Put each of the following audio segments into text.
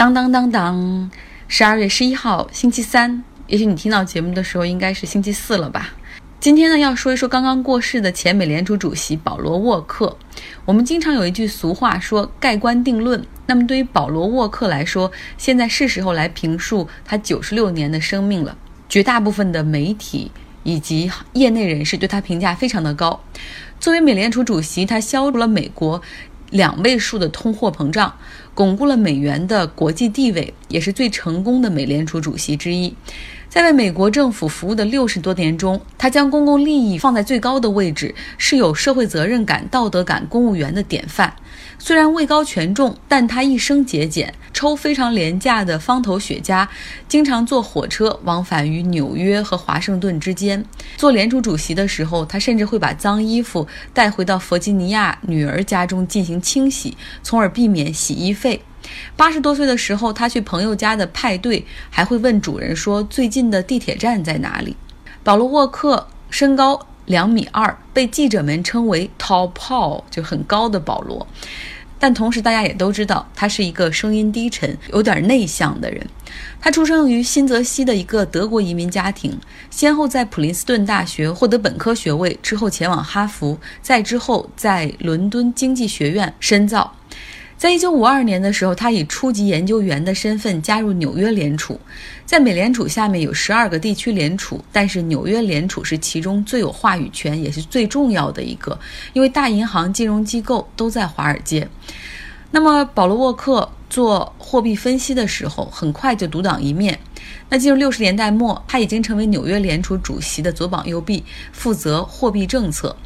当当当当，12月11号，星期三。也许你听到节目的时候应该是星期四了吧。今天呢，要说一说刚刚过世的前美联储主席保罗·沃克。我们经常有一句俗话说盖棺定论，那么对于保罗·沃克来说，现在是时候来评述他96年的生命了。绝大部分的媒体以及业内人士对他评价非常的高。作为美联储主席，他消除了美国2位数的通货膨胀，巩固了美元的国际地位，也是最成功的美联储主席之一。在为美国政府服务的60多年中，他将公共利益放在最高的位置，是有社会责任感、道德感公务员的典范。虽然位高权重，但他一生节俭，抽非常廉价的方头雪茄，经常坐火车往返于纽约和华盛顿之间。做联储主席的时候，他甚至会把脏衣服带回到弗吉尼亚女儿家中进行清洗，从而避免洗衣费。80多岁的时候，他去朋友家的派对，还会问主人说最近的地铁站在哪里。保罗·沃克身高2.2米，被记者们称为 Tall Paul， 就很高的保罗。但同时大家也都知道，他是一个声音低沉、有点内向的人。他出生于新泽西的一个德国移民家庭，先后在普林斯顿大学获得本科学位，之后前往哈佛，再之后在伦敦经济学院深造。在1952年的时候，他以初级研究员的身份加入纽约联储。在美联储下面有12个地区联储，但是纽约联储是其中最有话语权也是最重要的一个，因为大银行、金融机构都在华尔街。那么保罗·沃克做货币分析的时候，很快就独当一面。那进入60年代末，他已经成为纽约联储主席的左膀右臂，负责货币政策。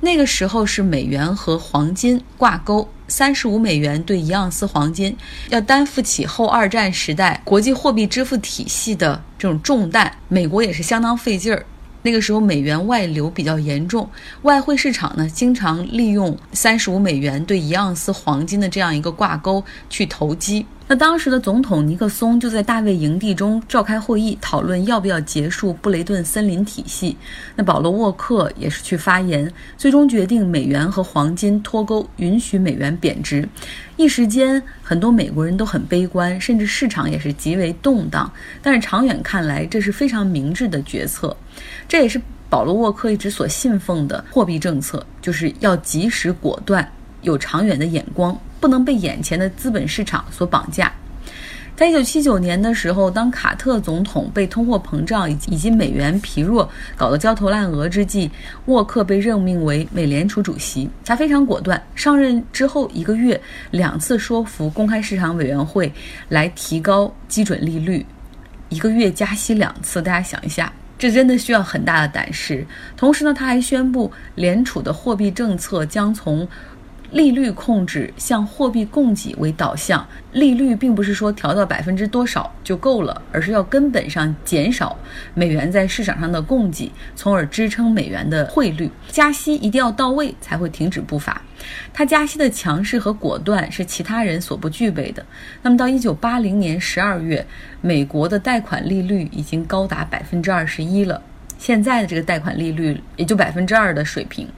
那个时候是美元和黄金挂钩，35美元对1盎司黄金，要担负起后二战时代国际货币支付体系的这种重担，美国也是相当费劲儿。那个时候美元外流比较严重，外汇市场呢经常利用35美元对1盎司黄金的这样一个挂钩去投机。那当时的总统尼克松就在大卫营地中召开会议，讨论要不要结束布雷顿森林体系。那保罗·沃克也是去发言，最终决定美元和黄金脱钩，允许美元贬值。一时间，很多美国人都很悲观，甚至市场也是极为动荡。但是长远看来，这是非常明智的决策，这也是保罗·沃克一直所信奉的货币政策，就是要及时果断，有长远的眼光，不能被眼前的资本市场所绑架。在1979年的时候，当卡特总统被通货膨胀以及美元疲弱搞得焦头烂额之际，沃克被任命为美联储主席。他非常果断，上任之后1个月2次说服公开市场委员会来提高基准利率，1个月加息2次，大家想一下，这真的需要很大的胆识。同时呢，他还宣布联储的货币政策将从利率控制向货币供给为导向，利率并不是说调到% 多少就够了，而是要根本上减少美元在市场上的供给，从而支撑美元的汇率。加息一定要到位才会停止步伐。他加息的强势和果断是其他人所不具备的。那么到1980年12月，美国的贷款利率已经高达21%了。现在的这个贷款利率也就2%的水平。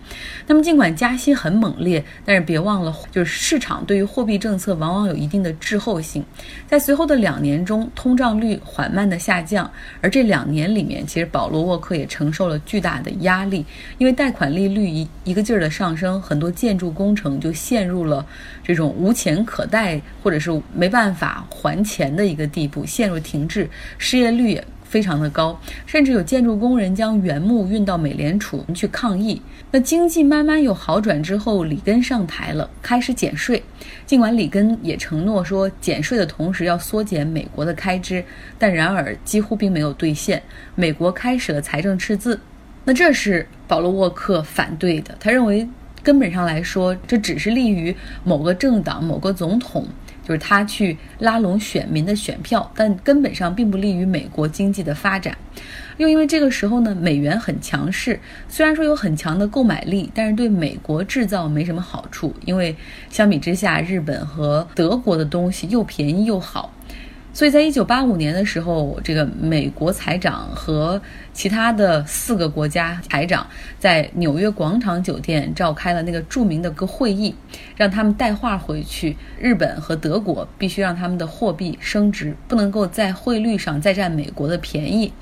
那么尽管加息很猛烈，但是别忘了，就是市场对于货币政策往往有一定的滞后性。在随后的2年中，通胀率缓慢的下降，而这2年里面，其实保罗·沃克也承受了巨大的压力，因为贷款利率一个劲儿的上升，很多建筑工程就陷入了这种无钱可贷或者是没办法还钱的一个地步，陷入停滞，失业率也非常的高，甚至有建筑工人将原木运到美联储去抗议。那经济慢慢有好转之后，里根上台了，开始减税。尽管里根也承诺说减税的同时要缩减美国的开支，但然而几乎并没有兑现，美国开始了财政赤字。那这是保罗·沃克反对的，他认为根本上来说，这只是利于某个政党、某个总统，就是他去拉拢选民的选票，但根本上并不利于美国经济的发展。又因为这个时候呢，美元很强势，虽然说有很强的购买力，但是对美国制造没什么好处，因为相比之下，日本和德国的东西又便宜又好。所以在1985年的时候，这个美国财长和其他的4个国家财长在纽约广场酒店召开了那个著名的个会议，让他们带话回去，日本和德国必须让他们的货币升值，不能够在汇率上再占美国的便宜。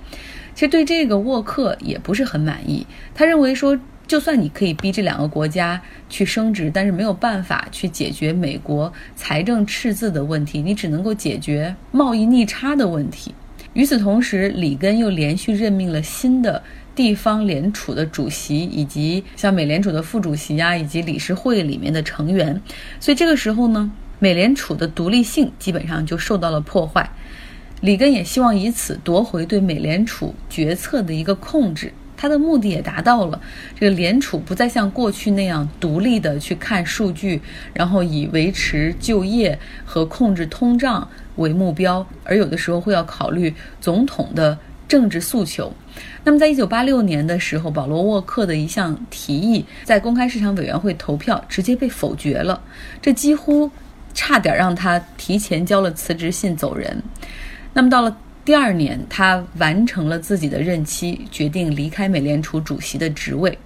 其实对这个沃克也不是很满意，他认为说就算你可以逼这2个国家去升值，但是没有办法去解决美国财政赤字的问题，你只能够解决贸易逆差的问题。与此同时，里根又连续任命了新的地方联储的主席，以及像美联储的副主席啊，以及理事会里面的成员。所以这个时候呢，美联储的独立性基本上就受到了破坏。里根也希望以此夺回对美联储决策的一个控制。他的目的也达到了，这个联储不再像过去那样独立的去看数据，然后以维持就业和控制通胀为目标，而有的时候会要考虑总统的政治诉求。那么在1986年的时候，保罗·沃克的一项提议在公开市场委员会投票直接被否决了，这几乎差点让他提前交了辞职信走人。那么到了第2年，他完成了自己的任期，决定离开美联储主席的职位。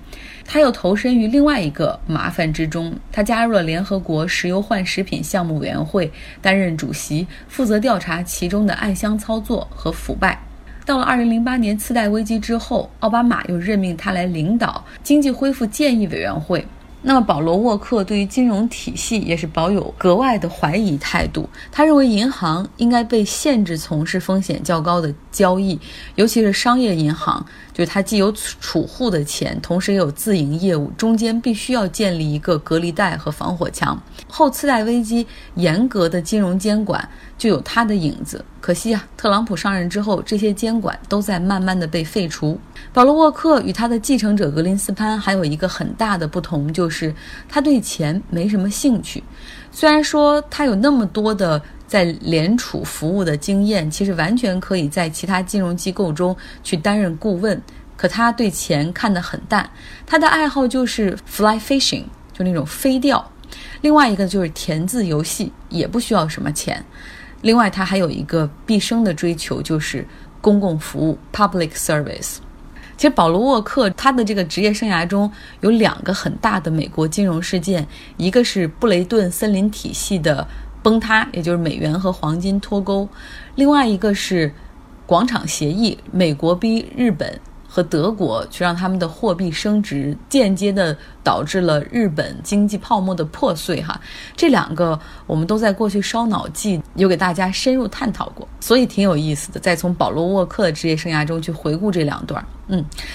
他又投身于另外一个麻烦之中，他加入了联合国石油换食品项目委员会，担任主席，负责调查其中的暗箱操作和腐败。到了2008年次贷危机之后，奥巴马又任命他来领导经济恢复建议委员会。那么保罗·沃克对于金融体系也是保有格外的怀疑态度，他认为银行应该被限制从事风险较高的交易，尤其是商业银行，就是它既有储户的钱，同时也有自营业务，中间必须要建立一个隔离带和防火墙。后次贷危机严格的金融监管就有它的影子，可惜啊，特朗普上任之后，这些监管都在慢慢的被废除。保罗·沃克与他的继承者格林斯潘还有一个很大的不同，就是他对钱没什么兴趣。虽然说他有那么多的在联储服务的经验，其实完全可以在其他金融机构中去担任顾问，可他对钱看得很淡。他的爱好就是 fly fishing， 就那种飞钓，另外一个就是填字游戏，也不需要什么钱。另外他还有一个毕生的追求，就是公共服务 public service。 其实保罗·沃克他的这个职业生涯中有2个很大的美国金融事件，一个是布雷顿森林体系的崩塌，也就是美元和黄金脱钩，另外一个是广场协议，美国逼日本和德国去让他们的货币升值，间接的导致了日本经济泡沫的破碎哈。这2个我们都在过去烧脑记有给大家深入探讨过，所以挺有意思的，再从保罗·沃克的职业生涯中去回顾这2段。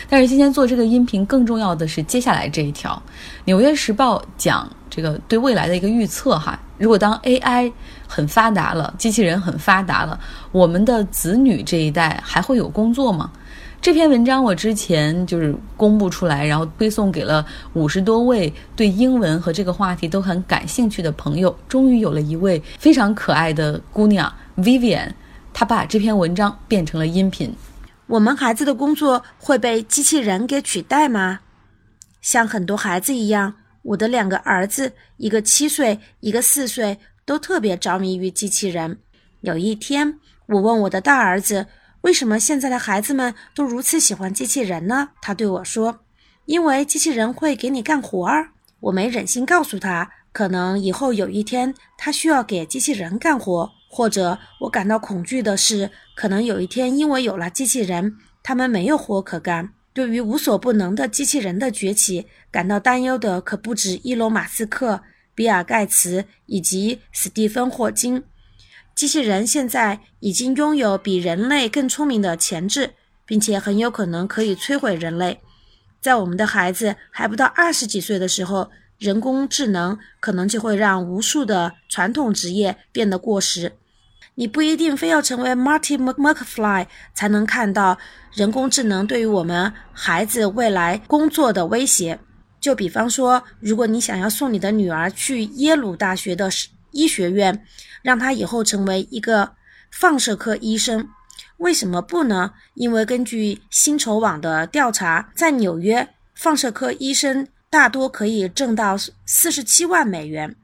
但是今天做这个音频更重要的是接下来这一条，纽约时报讲这个对未来的一个预测哈。如果当 AI 很发达了，机器人很发达了，我们的子女这一代还会有工作吗？这篇文章我之前就是公布出来，然后推送给了50多位对英文和这个话题都很感兴趣的朋友。终于有了一位非常可爱的姑娘 Vivian， 她把这篇文章变成了音频。我们孩子的工作会被机器人给取代吗？像很多孩子一样，我的2个儿子，一个7岁，一个4岁，都特别着迷于机器人。有一天，我问我的大儿子，为什么现在的孩子们都如此喜欢机器人呢？他对我说，因为机器人会给你干活儿。我没忍心告诉他，可能以后有一天他需要给机器人干活，或者我感到恐惧的是，可能有一天因为有了机器人，他们没有活可干。对于无所不能的机器人的崛起感到担忧的可不止伊隆·马斯克、比尔·盖茨以及史蒂芬·霍金。机器人现在已经拥有比人类更聪明的潜质，并且很有可能可以摧毁人类。在我们的孩子还不到20几岁的时候，人工智能可能就会让无数的传统职业变得过时。你不一定非要成为 Marty McFly 才能看到人工智能对于我们孩子未来工作的威胁。就比方说，如果你想要送你的女儿去耶鲁大学的医学院，让他以后成为一个放射科医生，为什么不呢？因为根据薪酬网的调查，在纽约，放射科医生大多可以挣到47万美元，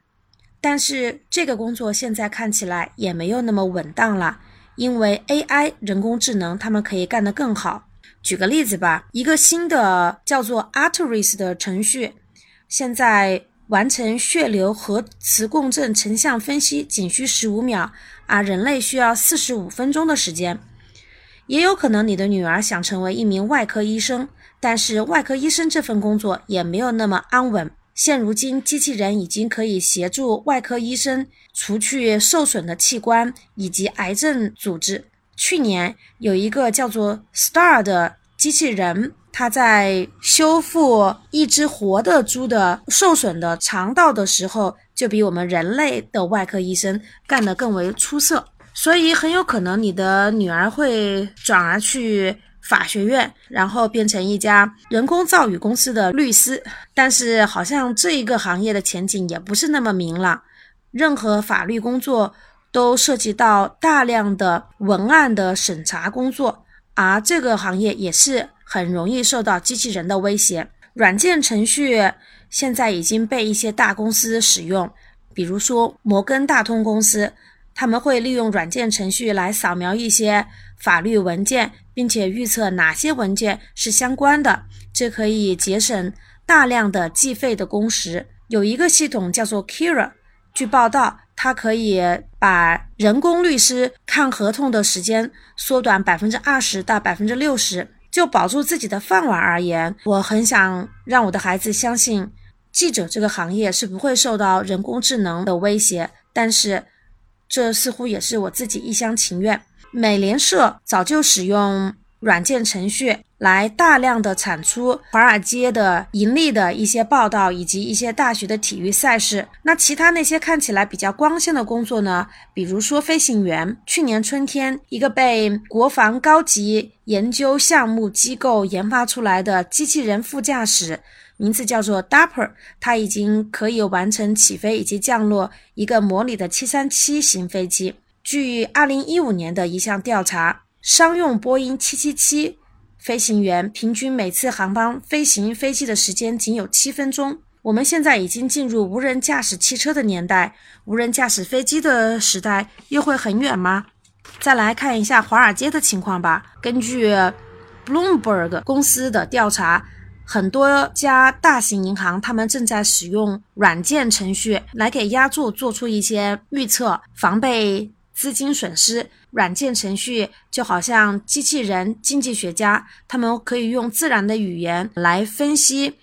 但是这个工作现在看起来也没有那么稳当了，因为 AI 人工智能他们可以干得更好。举个例子吧，一个新的叫做 Arteris 的程序，现在完成血流核磁共振成像分析仅需15秒，而人类需要45分钟的时间。也有可能你的女儿想成为一名外科医生，但是外科医生这份工作也没有那么安稳。现如今机器人已经可以协助外科医生除去受损的器官以及癌症组织。去年有一个叫做 STAR 的机器人，它在修复一只活的猪的受损的肠道的时候，就比我们人类的外科医生干得更为出色。所以很有可能你的女儿会转而去法学院，然后变成一家人工造语公司的律师，但是好像这一个行业的前景也不是那么明朗。任何法律工作都涉及到大量的文案的审查工作，而这个行业也是很容易受到机器人的威胁。软件程序现在已经被一些大公司使用，比如说摩根大通公司，他们会利用软件程序来扫描一些法律文件，并且预测哪些文件是相关的，这可以节省大量的计费的工时。有一个系统叫做 Kira， 据报道它可以把人工律师看合同的时间缩短 20% 到 60%。 就保住自己的饭碗而言，我很想让我的孩子相信记者这个行业是不会受到人工智能的威胁，但是这似乎也是我自己一厢情愿。美联社早就使用软件程序来大量的产出华尔街的盈利的一些报道以及一些大学的体育赛事。那其他那些看起来比较光鲜的工作呢，比如说飞行员，去年春天一个被国防高级研究项目机构研发出来的机器人副驾驶，名字叫做 Dapper， 它已经可以完成起飞以及降落一个模拟的737型飞机。据2015年的一项调查，商用波音777飞行员平均每次航班飞行飞机的时间仅有7分钟。我们现在已经进入无人驾驶汽车的年代，无人驾驶飞机的时代又会很远吗？再来看一下华尔街的情况吧。根据 Bloomberg 公司的调查，很多家大型银行他们正在使用软件程序来给押注做出一些预测，防备资金损失。软件程序就好像机器人经济学家，他们可以用自然的语言来分析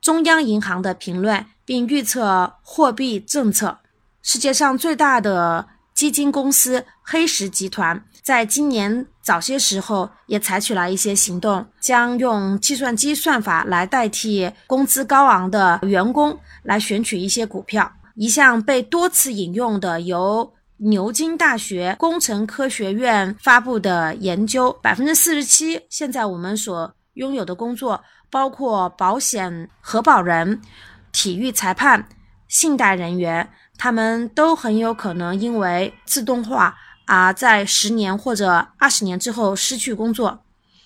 中央银行的评论，并预测货币政策。世界上最大的基金公司黑石集团在今年早些时候也采取了一些行动，将用计算机算法来代替工资高昂的员工来选取一些股票。一项被多次引用的由牛津大学工程科学院发布的研究， 47% 现在我们所拥有的工作包括保险核保人、体育裁判、信贷人员，他们都很有可能因为自动化而在10年或者20年之后失去工作。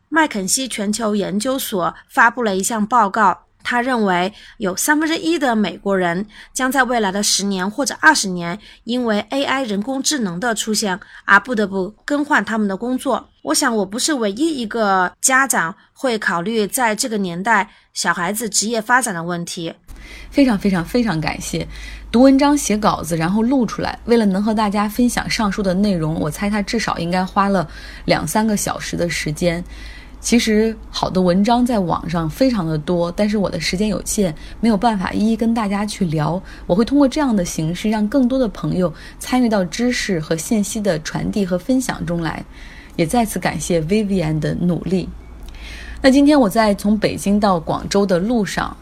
麦肯锡全球研究所发布了一项报告，他认为有1/3的美国人将在未来的10年或者20年因为 AI 人工智能的出现而不得不更换他们的工作。我想我不是唯一一个家长会考虑在这个年代小孩子职业发展的问题。非常非常非常感谢，读文章写稿子然后录出来，为了能和大家分享上述的内容，我猜他至少应该花了2-3个小时的时间。其实好的文章在网上非常的多，但是我的时间有限，没有办法一一跟大家去聊。我会通过这样的形式让更多的朋友参与到知识和信息的传递和分享中来。也再次感谢 Vivian 的努力。那今天我在从北京到广州的路上，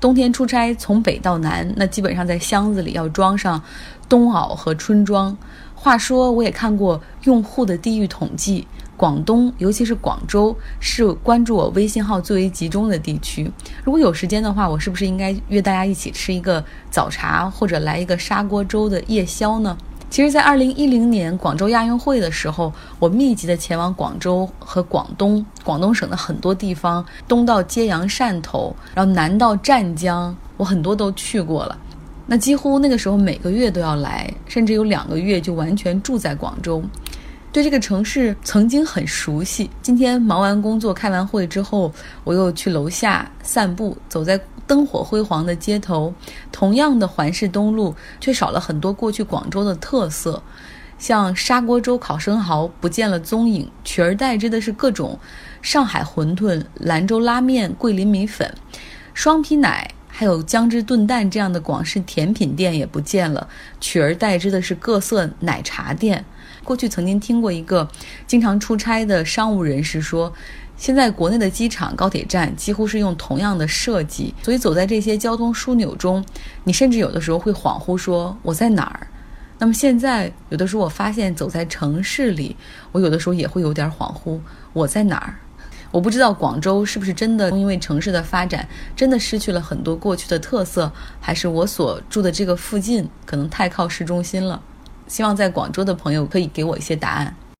冬天出差从北到南，那基本上在箱子里要装上冬袄和春装。话说我也看过用户的地域统计，广东尤其是广州是关注我微信号最为集中的地区。如果有时间的话，我是不是应该约大家一起吃一个早茶，或者来一个砂锅粥的夜宵呢？其实在2010年广州亚运会的时候，我密集的前往广州和广东省的很多地方，东到揭阳汕头，然后南到湛江，我很多都去过了。那几乎那个时候每个月都要来，甚至有2个月就完全住在广州。对这个城市曾经很熟悉。今天忙完工作开完会之后，我又去楼下散步，走在灯火辉煌的街头，同样的环市东路却少了很多过去广州的特色，像砂锅粥、烤生蚝不见了踪影，取而代之的是各种上海馄饨、兰州拉面、桂林米粉、双皮奶，还有姜汁炖蛋这样的广式甜品店也不见了，取而代之的是各色奶茶店。过去曾经听过一个经常出差的商务人士说，现在国内的机场、高铁站几乎是用同样的设计，所以走在这些交通枢纽中，你甚至有的时候会恍惚说我在哪儿。那么现在有的时候我发现走在城市里，我有的时候也会有点恍惚我在哪儿。我不知道广州是不是真的因为城市的发展真的失去了很多过去的特色，还是我所住的这个附近可能太靠市中心了。希望在广州的朋友可以给我一些答案。